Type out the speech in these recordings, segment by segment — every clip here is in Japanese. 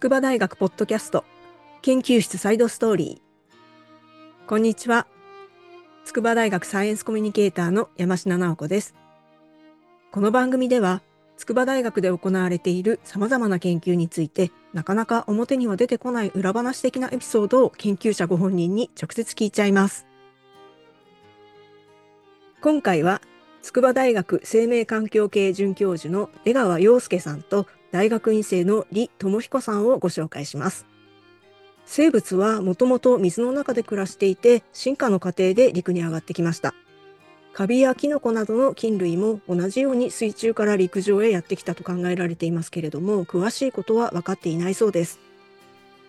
筑波大学ポッドキャスト研究室サイドストーリー。こんにちは。筑波大学サイエンスコミュニケーターの山科直子です。この番組では筑波大学で行われている様々な研究について、なかなか表には出てこない裏話的なエピソードを研究者ご本人に直接聞いちゃいます。今回は筑波大学生命環境系准教授の江川陽介さんと大学院生の李智彦さんをご紹介します。生物はもともと水の中で暮らしていて、進化の過程で陸に上がってきました。カビやキノコなどの菌類も同じように水中から陸上へやってきたと考えられていますけれども、詳しいことは分かっていないそうです。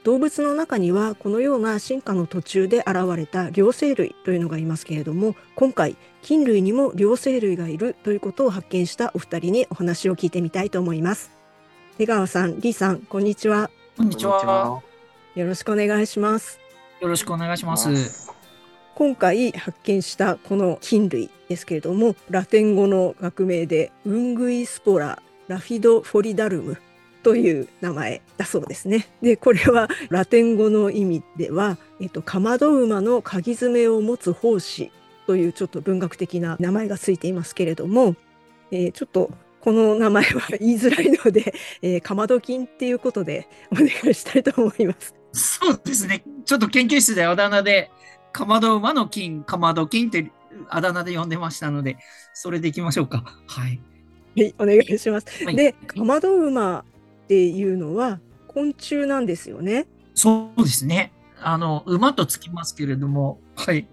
動物の中にはこのような進化の途中で現れた両生類というのがいますけれども、今回菌類にも両生類がいるということを発見したお二人にお話を聞いてみたいと思います。江川さん、李さん、こんにちは。こんにちは。よろしくお願いします。よろしくお願いします。今回発見したこの菌類ですけれども、ラテン語の学名でウングイスポララフィドフォリダルムという名前だそうですね。で、これはラテン語の意味では、かまど馬のかぎ爪を持つ胞子というちょっと文学的な名前がついていますけれども、ちょっとこの名前は言いづらいので、かまど菌っていうことでお願いしたいと思います。そうですね。ちょっと研究室であだ名でかまど馬の菌、かまど菌ってあだ名で呼んでましたので、それでいきましょうか。はい。はい、お願いします。はい、で、かまど馬っていうのは昆虫なんですよね。そうですね。馬とつきますけれども、はい。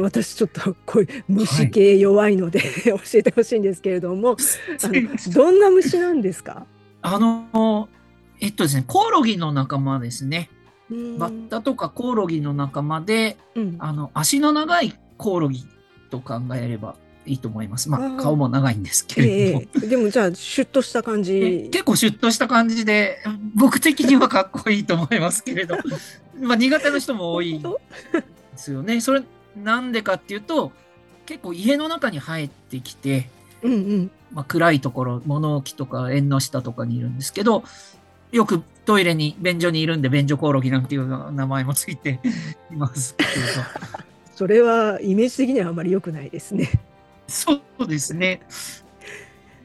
私ちょっとこういう虫系弱いので、はい、教えてほしいんですけれども、どんな虫なんですか？ですね、コオロギの仲間ですね。バッタとかコオロギの仲間で、足の長いコオロギと考えればいいと思います。まあ、顔も長いんですけれども、でもじゃあシュッとした感じ、結構シュッとした感じで僕的にはかっこいいと思いますけれどまあ苦手な人も多いですよね。それなんでかっていうと、結構家の中に生えてきて、まあ、暗いところ、物置とか縁の下とかにいるんですけど、よくトイレに便所にいるんで、便所コオロギなんていう名前もついていますけどそれはイメージ的にはあまり良くないですね。そうですね。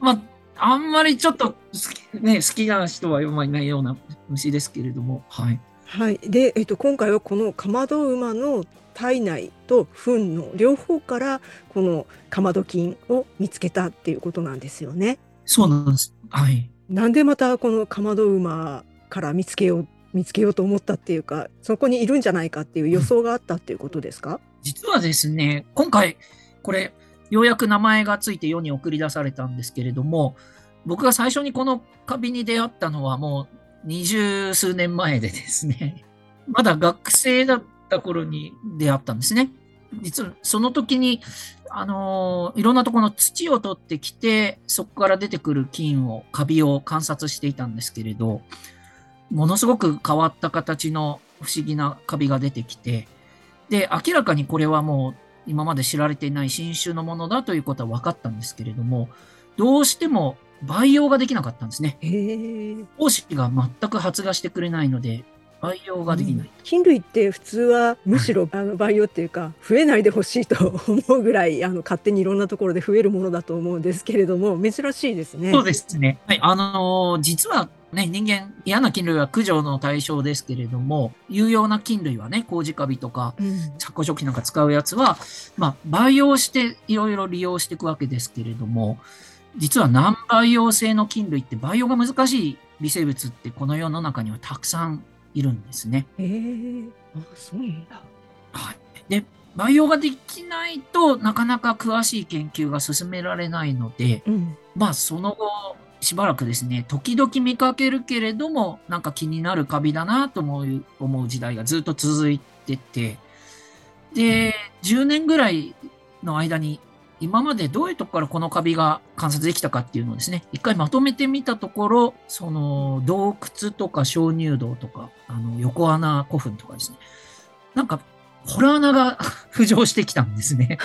まあ、あんまりちょっと好きな人は読まないような虫ですけれども、はい。はい。で、今回はこのかまど馬の体内と糞の両方からこのかまど菌を見つけたっていうことなんですよね。そうなんです。はい。なんでまたこのかまど馬から見つけようと思ったっていうか、そこにいるんじゃないかっていう予想があったっていうことですか？実はですね、今回これようやく名前がついて世に送り出されたんですけれども、僕が最初にこのカビに出会ったのはもう20数年前でですね、まだ学生だった頃に出会ったんですね。実はその時に、いろんなところの土を取ってきて、そこから出てくる菌を、カビを観察していたんですけれど、ものすごく変わった形の不思議なカビが出てきて、で、明らかにこれはもう今まで知られていない新種のものだということは分かったんですけれども、どうしても培養ができなかったんですね。胞子が全く発芽してくれないので、培養ができない。菌類って普通はむしろ培養っていうか、増えないでほしいと思うぐらい勝手にいろんなところで増えるものだと思うんですけれども、珍しいですね。そうですね。はい、実はね、人間、嫌な菌類は駆除の対象ですけれども、有用な菌類はね、麹カビとか着工食器なんか使うやつは、まあ、培養していろいろ利用していくわけですけれども、実は難培養性の菌類って、培養が難しい微生物ってこの世の中にはたくさんいるんですね。あ、そうなんだ。はい。で、培養ができないとなかなか詳しい研究が進められないので、まあその後しばらくですね、時々見かけるけれども、なんか気になるカビだなと思う時代がずっと続いてて、で、10年ぐらいの間に、今までどういうとこからこのカビが観察できたかっていうのをですね、一回まとめてみたところ、その洞窟とか鍾乳洞とか、横穴古墳とかですね、なんかホラ穴が浮上してきたんですね。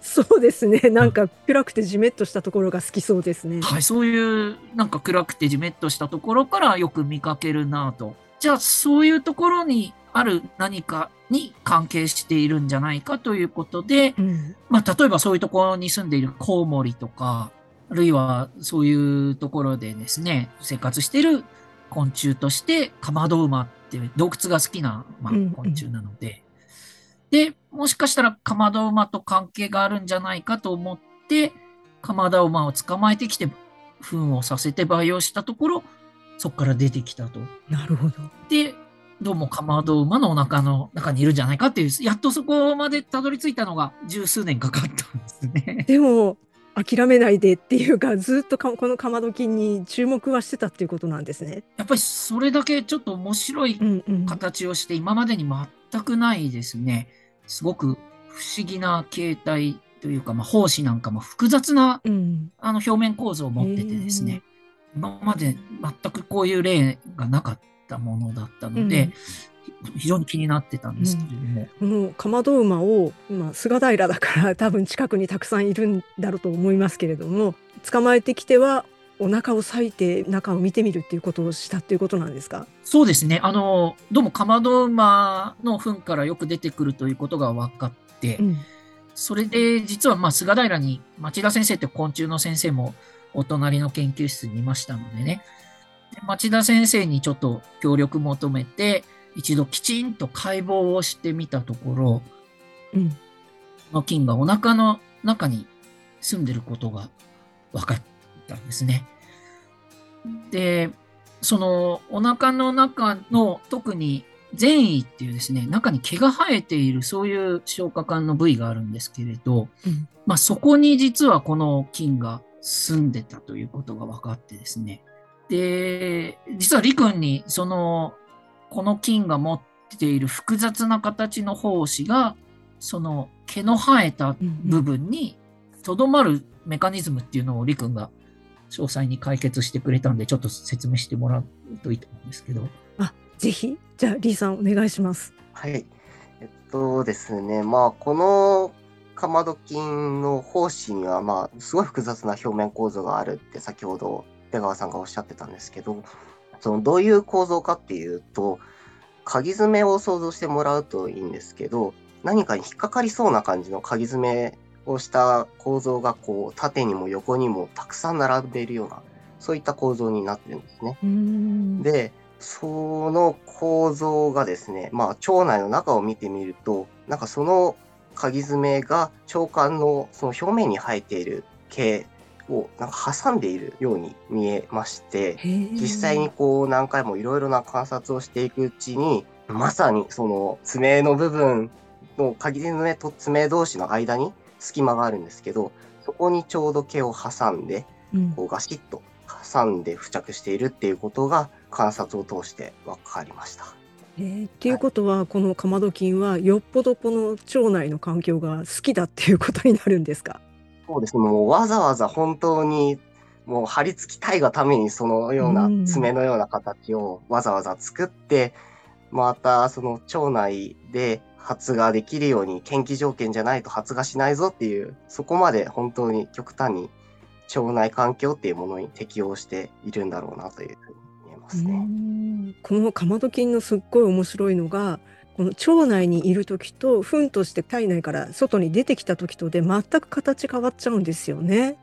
そうですね。なんか暗くてジメッとしたところが好きそうですね。はい、そういうなんか暗くてジメッとしたところからよく見かけるなと。じゃあそういうところにある何かに関係しているんじゃないかということで、まあ、例えばそういうところに住んでいるコウモリとか、あるいはそういうところでですね、生活している昆虫としてカマドウマっていう洞窟が好きな、まあ、昆虫なので、でもしかしたらカマドウマと関係があるんじゃないかと思ってカマドウマを捕まえてきて糞をさせて培養したところ、そこから出てきたと。なるほど。でどうもカマドウマのお腹の中にいるんじゃないかっていう、やっとそこまでたどり着いたのが十数年かかったんですね。でも諦めないでっていうか、ずっとこのカマドキに注目はしてたっていうことなんですね。やっぱりそれだけちょっと面白い形をして、今までに全くないですね、すごく不思議な形態というか、まあ、胞子なんかも複雑な、表面構造を持っててですね、今まで全くこういう例がなかったものだったので、非常に気になってたんですけれども、このカマドウマを、まあ、菅平だから多分近くにたくさんいるんだろうと思いますけれども、捕まえてきてはお腹を裂いて中を見てみるっていうことをしたっていうことなんですか？そうですね。どうもカマドウマの糞からよく出てくるということが分かって、それで実はまあ菅平に町田先生って昆虫の先生もお隣の研究室にいましたのでね、で町田先生にちょっと協力求めて一度きちんと解剖をしてみたところ、この菌がお腹の中に住んでることが分かったんですね。で、そのお腹の中の特に前位っていうですね、中に毛が生えているそういう消化管の部位があるんですけれど、まあ、そこに実はこの菌が住んでたということが分かってですね。で、実はりくんにこの菌が持っている複雑な形の胞子がその毛の生えた部分にとどまるメカニズムっていうのをりくんが詳細に解決してくれたんで、ちょっと説明してもらうといいと思うんですけど。あ、ぜひ。じゃありさんお願いします。はい。ですね、まあこのカマド菌の胞子にはまあすごい複雑な表面構造があるって先ほど出川さんがおっしゃってたんですけど、どういう構造かっていうと、鍵爪を想像してもらうといいんですけど、何かに引っかかりそうな感じの鍵爪をした構造がこう縦にも横にもたくさん並んでいるような、そういった構造になってるんですね。で、その構造がですね、まあ、腸内の中を見てみると、なんかその鍵爪が腸管のその表面に生えている毛をなんか挟んでいるように見えまして、実際にこう何回もいろいろな観察をしていくうちに、まさにその爪の部分の鍵爪と爪同士の間に隙間があるんですけど、そこにちょうど毛を挟んでこうガシッと挟んで付着しているっていうことが観察を通して分かりました。っていうことは、このカマド菌はよっぽどこの腸内の環境が好きだっていうことになるんですか？そうですね、もうわざわざ本当にもう張り付きたいがためにそのような爪のような形をわざわざ作って、またその腸内で発芽できるように研究条件じゃないと発芽しないぞっていう、そこまで本当に極端に腸内環境っていうものに適応しているんだろうなというふうに見えますね。このカマド菌のすっごい面白いのが、この腸内にいる時と糞として体内から外に出てきた時とで全く形変わっちゃうんですよね。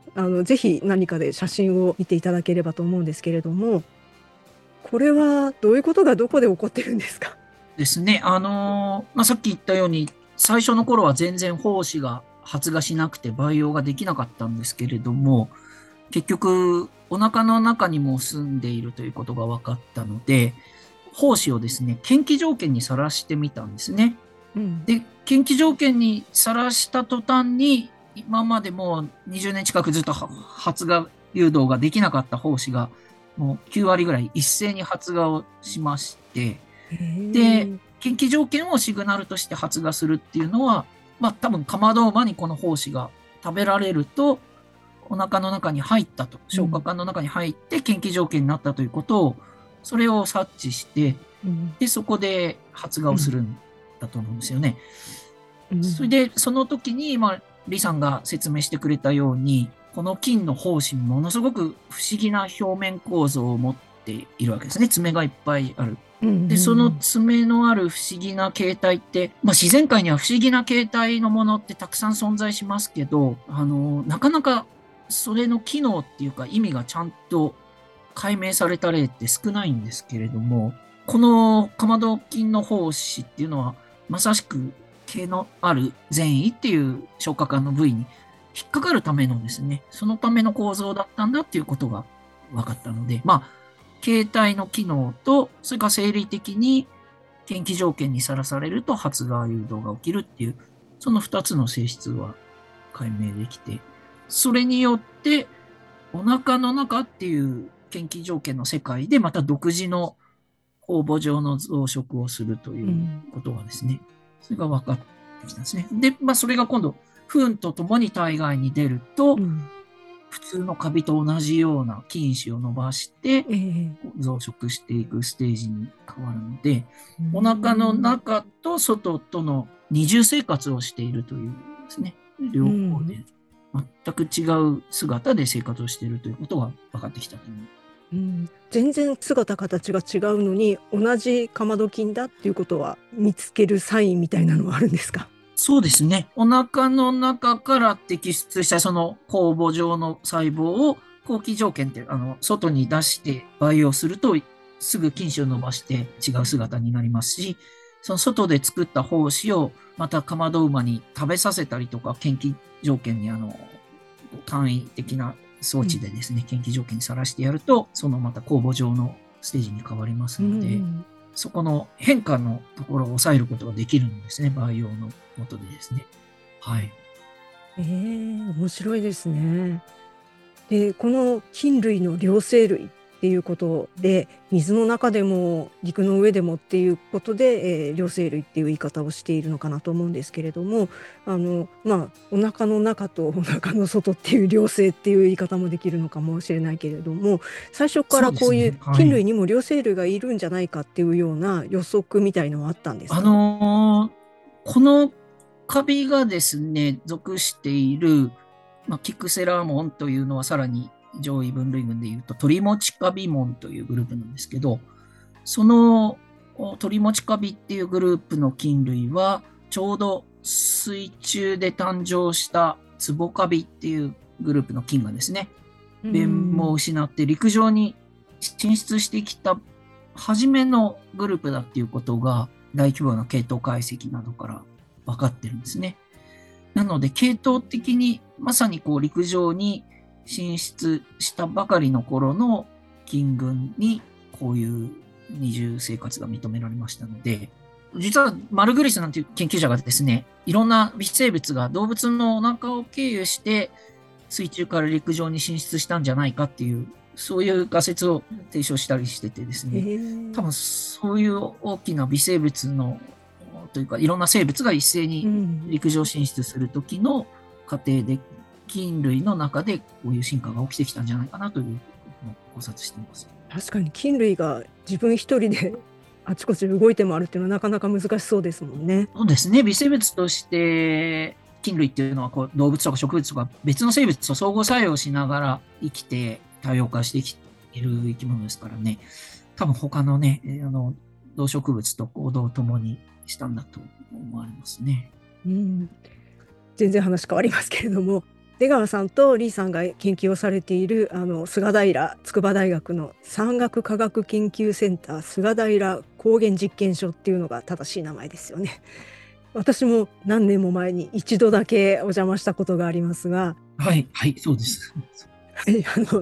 ぜひ何かで写真を見ていただければと思うんですけれども、これはどういうことがどこで起こってるんですか？ですね、まあ、さっき言ったように最初の頃は全然胞子が発芽しなくて培養ができなかったんですけれども、結局お腹の中にも住んでいるということが分かったので、胞子をですね、嫌気条件にさらしてみたんですね。で、嫌気条件にさらした途端に、今までもう20年近くずっと発芽誘導ができなかった胞子がもう9割ぐらい一斉に発芽をしまして、で、嫌気条件をシグナルとして発芽するっていうのは、まあ、多分カマドウマにこの胞子が食べられるとお腹の中に入ったと、消化管の中に入って嫌気条件になったということを、それを察知して、でそこで発芽をするんったと思うんですよね。それでその時に、李さんが説明してくれたように、この金の胞子ものすごく不思議な表面構造を持っているわけですね。爪がいっぱいある。でその爪のある不思議な形態って、自然界には不思議な形態のものってたくさん存在しますけど、なかなかそれの機能っていうか意味がちゃんと解明された例って少ないんですけれども、このカマドキンの胞子っていうのはまさしく毛のある善意っていう消化管の部位に引っかかるためのですね、そのための構造だったんだっていうことが分かったので、形態の機能と、それから生理的に嫌気条件にさらされると発芽誘導が起きるっていう、その2つの性質は解明できて、それによってお腹の中っていう嫌気条件の世界でまた独自の酵母状の増殖をするということがですね、それが分かってきたんですね。で、それが今度、フンとともに体外に出ると、普通のカビと同じような菌糸を伸ばして増殖していくステージに変わるので、お腹の中と外との二重生活をしているというですね、両方で全く違う姿で生活をしているということが分かってきたと思います。全然姿形が違うのに同じカマドキンだっていうことは見つけるサインみたいなのはあるんですか？そうですね。お腹の中から摘出したその酵母状の細胞を好気条件って外に出して培養するとすぐ菌糸を伸ばして違う姿になりますし、その外で作った胞子をまたカマド馬に食べさせたりとか、嫌気条件に簡易的な装置でですね、嫌気条件にさらしてやると、そのまた酵母状のステージに変わりますので、そこの変化のところを抑えることができるんですね、培養のもとでですね。はい。面白いですね。で、この菌類の両生類っていうことで、水の中でも陸の上でもっていうことで、両生類っていう言い方をしているのかなと思うんですけれども、お腹の中とお腹の外っていう両生っていう言い方もできるのかもしれないけれども、最初からこういう菌類にも両生類がいるんじゃないかっていうような予測みたいのはあったんですか？このカビがですね属している、キクセラモンというのはさらに上位分類群でいうとトリモチカビモンというグループなんですけど、そのトリモチカビっていうグループの菌類はちょうど水中で誕生したツボカビっていうグループの菌がですね、便も失って陸上に進出してきた初めのグループだっていうことが大規模な系統解析などから分かってるんですね。なので系統的にまさに陸上に進出したばかりの頃の菌群にこういう二重生活が認められましたので、実はマルグリスなんていう研究者がですね、いろんな微生物が動物のお腹を経由して水中から陸上に進出したんじゃないかっていう、そういう仮説を提唱したりしててですね、多分そういう大きな微生物のというかいろんな生物が一斉に陸上進出する時の過程で、菌類の中でこういう進化が起きてきたんじゃないかなというのを考察しています。確かに菌類が自分一人であちこち動いて回るっていうのはなかなか難しそうですもんね。そうですね。微生物として菌類っていうのは動物とか植物とか別の生物と相互作用しながら生きて多様化してきている生き物ですからね、多分他のね動植物と行動を共にしたんだと思われますね。全然話変わりますけれども、出川さんと李さんが研究をされている菅平筑波大学の山岳科学研究センター菅平高原実験所っていうのが正しい名前ですよね。私も何年も前に一度だけお邪魔したことがありますが、はいはい、そうです。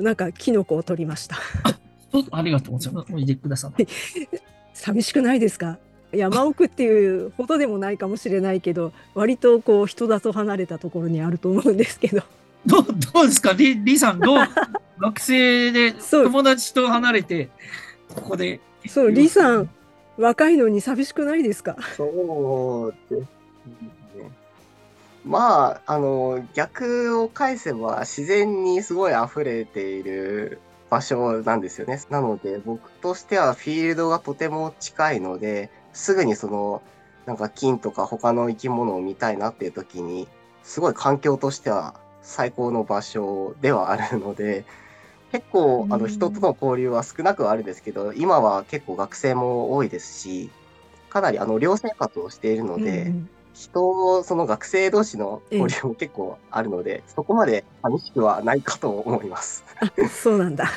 なんかキノコを取りました。ありがとうございます。おいでください。寂しくないですか？山奥っていうほどでもないかもしれないけど、割と人里離れたところにあると思うんですけど、どうですか李さん、学生で友達と離れてここで。そう李さん、若いのに寂しくないですか？そうですね。逆を返せば自然にすごい溢れている場所なんですよね。なので僕としてはフィールドがとても近いので、すぐになんか菌とか他の生き物を見たいなっていう時にすごい環境としては最高の場所ではあるので、結構人との交流は少なくはあるんですけど、今は結構学生も多いですし、かなり寮生活をしているので、その学生同士の交流も結構あるので、そこまで寂しくはないかと思います。そうなんだ。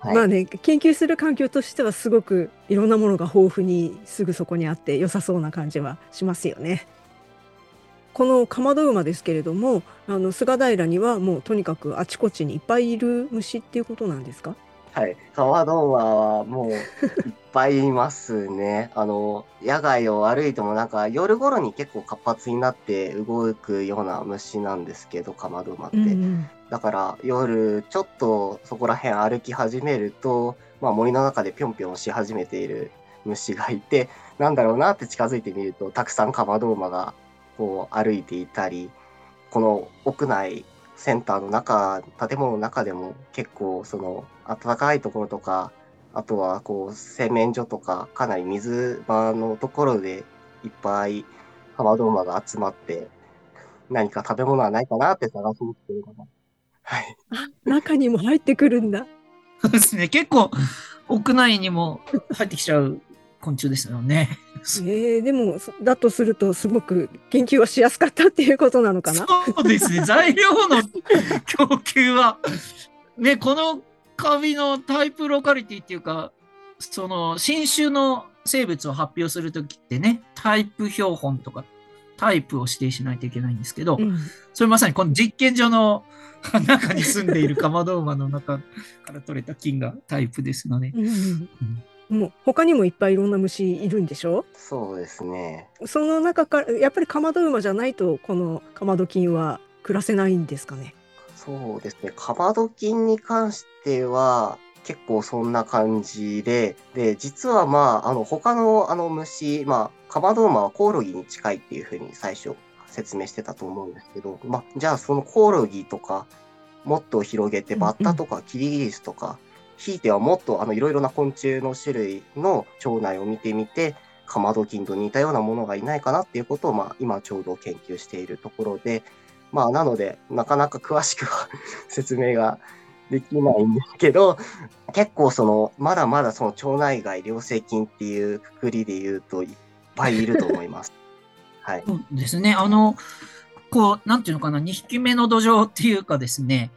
はい、まあね、研究する環境としてはすごくいろんなものが豊富にすぐそこにあって良さそうな感じはしますよね。このカマドウマですけれども、菅平にはもうとにかくあちこちにいっぱいいる虫っていうことなんですか？はい、カマドウマはもういっぱいいますね。野外を歩いてもなんか夜頃に結構活発になって動くような虫なんですけど、カマドウマって、だから夜ちょっとそこら辺歩き始めると、森の中でぴょんぴょんし始めている虫がいて、なんだろうなって近づいてみるとたくさんカマドウマがこう歩いていたり、この屋内センターの中、建物の中でも結構その暖かいところとか、あとはこう洗面所とかかなり水場のところでいっぱいカマドウマが集まって、何か食べ物はないかなって探しに来てるかな。はい、あ、中にも入ってくるんだ。そうですね、結構屋内にも入ってきちゃう昆虫ですよね。でもだとするとすごく研究はしやすかったっていうことなのかな。そうですね、材料の供給はね、このカビのタイプロカリティっていうか、その新種の生物を発表するときってね、タイプ標本とかタイプを指定しないといけないんですけど、それまさにこの実験所の中に住んでいるカマドウマの中から取れた菌がタイプですので、もう他にもいっぱいいろんな虫いるんでしょ？そうですね。その中からやっぱりカマドウマじゃないとこのカマドキンは暮らせないんですかね？そうですね、カマドキンに関しては結構そんな感じで、実は他の虫、カマドウマはコオロギに近いっていうふうに最初説明してたと思うんですけど、じゃあそのコオロギとかもっと広げてバッタとかキリギリスとか、ひいてはもっといろいろな昆虫の種類の腸内を見てみて、カマドキンと似たようなものがいないかなっていうことを、今ちょうど研究しているところで、なのでなかなか詳しくは説明ができないんですけど、結構まだまだその腸内外両生菌っていうくくりで言うといっぱいいると思います。はい、そうですね、こうなんていうのかな、2匹目の土壌っていうかですね、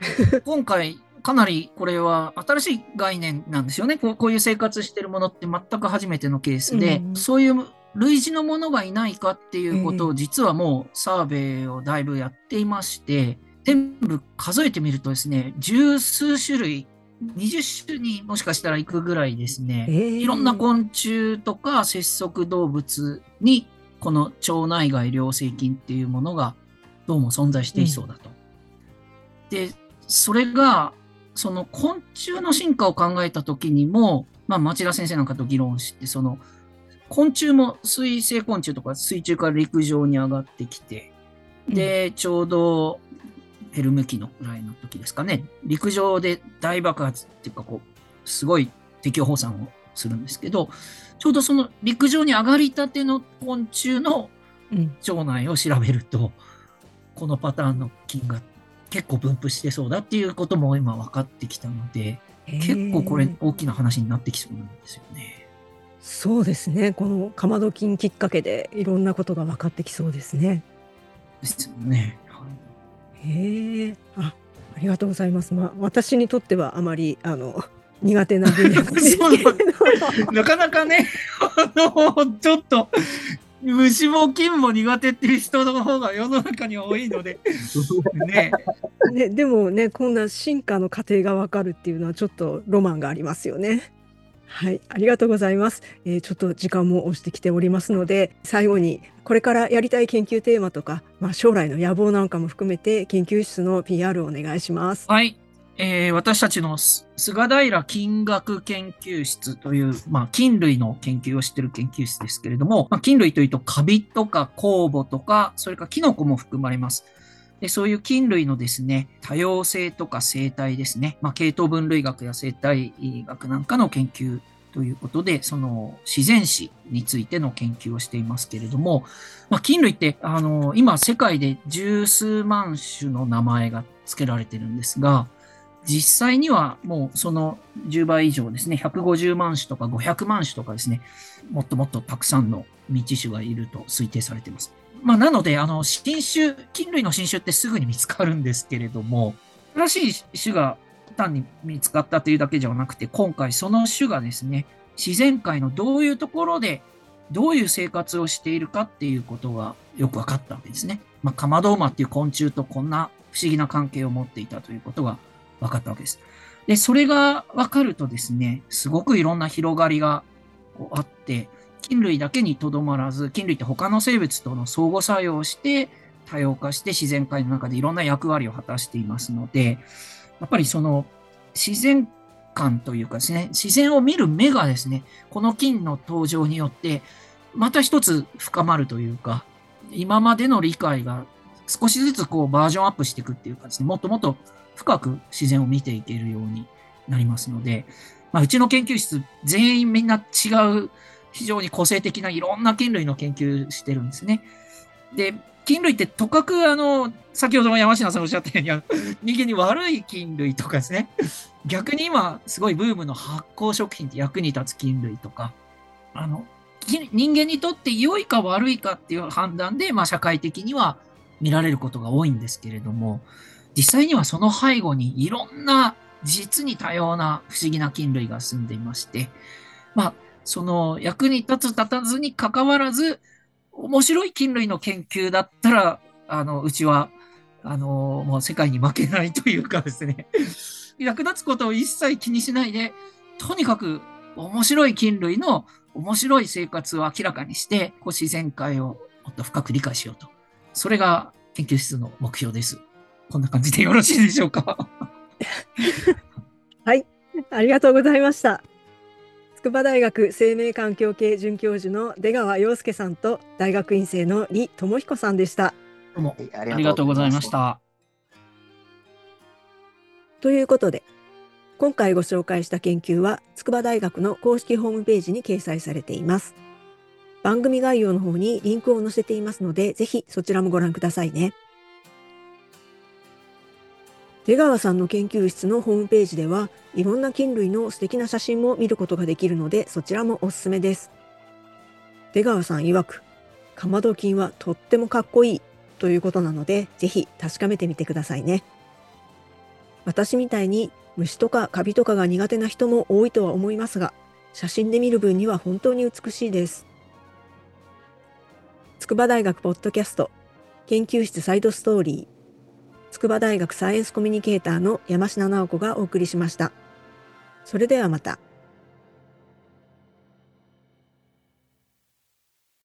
今回かなりこれは新しい概念なんですよね。こういう生活してるものって全く初めてのケースで、そういう類似のものがいないかっていうことを、実はもうサーベイをだいぶやっていまして、全部数えてみるとですね、十数種類、20種にもしかしたらいくぐらいですね、いろんな昆虫とか節足動物にこの腸内外両生菌っていうものがどうも存在していそうだと、でそれがその昆虫の進化を考えた時にも、町田先生なんかと議論して、その昆虫も水生昆虫とか水中から陸上に上がってきて、でちょうどヘルム期のぐらいの時ですかね、陸上で大爆発っていうか、こうすごい適応放散をするんですけど、ちょうどその陸上に上がりたての昆虫の腸内を調べると、このパターンの菌が結構分布してそうだっていうことも今分かってきたので、結構これ大きな話になってきそうなんですよね。そうですね、このカマドキンきっかけでいろんなことが分かってきそうですね。ですよね。ありがとうございます。私にとってはあまり苦手な分野ですけどなかなかね、ちょっと虫も菌も苦手っていう人の方が世の中には多いのでね、でもね、こんな進化の過程がわかるっていうのはちょっとロマンがありますよね。はい、ありがとうございます。ちょっと時間も押してきておりますので、最後にこれからやりたい研究テーマとか、将来の野望なんかも含めて研究室の PR をお願いします。はい、私たちの菅平菌学研究室という、菌類の研究をしている研究室ですけれども、菌類というとカビとか酵母とか、それからキノコも含まれます。でそういう菌類のですね、多様性とか生態ですね、系統分類学や生態学なんかの研究ということで、その自然史についての研究をしていますけれども、まあ、菌類って、今世界で十数万種の名前が付けられてるんですが、実際にはもうその10倍以上ですね、150万種とか500万種とかですね、もっともっとたくさんの未知種がいると推定されています。まあ、なので、新種、菌類の新種ってすぐに見つかるんですけれども、新しい種が単に見つかったというだけじゃなくて、今回その種がですね、自然界のどういうところで、どういう生活をしているかっていうことがよく分かったわけですね。まあ、カマドウマっていう昆虫とこんな不思議な関係を持っていたということが分かったわけです。で、それが分かるとですね、すごくいろんな広がりがこうあって、菌類だけにとどまらず、菌類って他の生物との相互作用をして多様化して自然界の中でいろんな役割を果たしていますので、やっぱりその自然観というかですね、自然を見る目がですね、この菌の登場によってまた一つ深まるというか、今までの理解が少しずつこうバージョンアップしていくっていうかですね、もっともっと深く自然を見ていけるようになりますので、まあ、うちの研究室全員みんな違う非常に個性的ないろんな菌類の研究してるんですね。で、菌類ってとかく先ほども山科さんおっしゃったように人間に悪い菌類とかですね、逆に今すごいブームの発酵食品って役に立つ菌類とか、人間にとって良いか悪いかっていう判断で、まあ、社会的には見られることが多いんですけれども、実際にはその背後にいろんな実に多様な不思議な菌類が住んでいまして、まあ、その役に立つ立たずに関わらず、面白い菌類の研究だったら、うちは、もう世界に負けないというかですね、役立つことを一切気にしないで、とにかく面白い菌類の面白い生活を明らかにして、こう自然界をもっと深く理解しようと。それが研究室の目標です。こんな感じでよろしいでしょうか。はい、ありがとうございました。筑波大学生命環境系准教授の出川陽介さんと大学院生の李智彦さんでした。どうもありがとうございました。ということで、今回ご紹介した研究は筑波大学の公式ホームページに掲載されています。番組概要の方にリンクを載せていますので、ぜひそちらもご覧くださいね。出川さんの研究室のホームページでは、いろんな菌類の素敵な写真も見ることができるので、そちらもおすすめです。出川さん曰く、カマドキンはとってもかっこいいということなので、ぜひ確かめてみてくださいね。私みたいに虫とかカビとかが苦手な人も多いとは思いますが、写真で見る分には本当に美しいです。筑波大学ポッドキャスト、研究室サイドストーリー、筑波大学サイエンスコミュニケーターの山科直子がお送りしました。それではまた。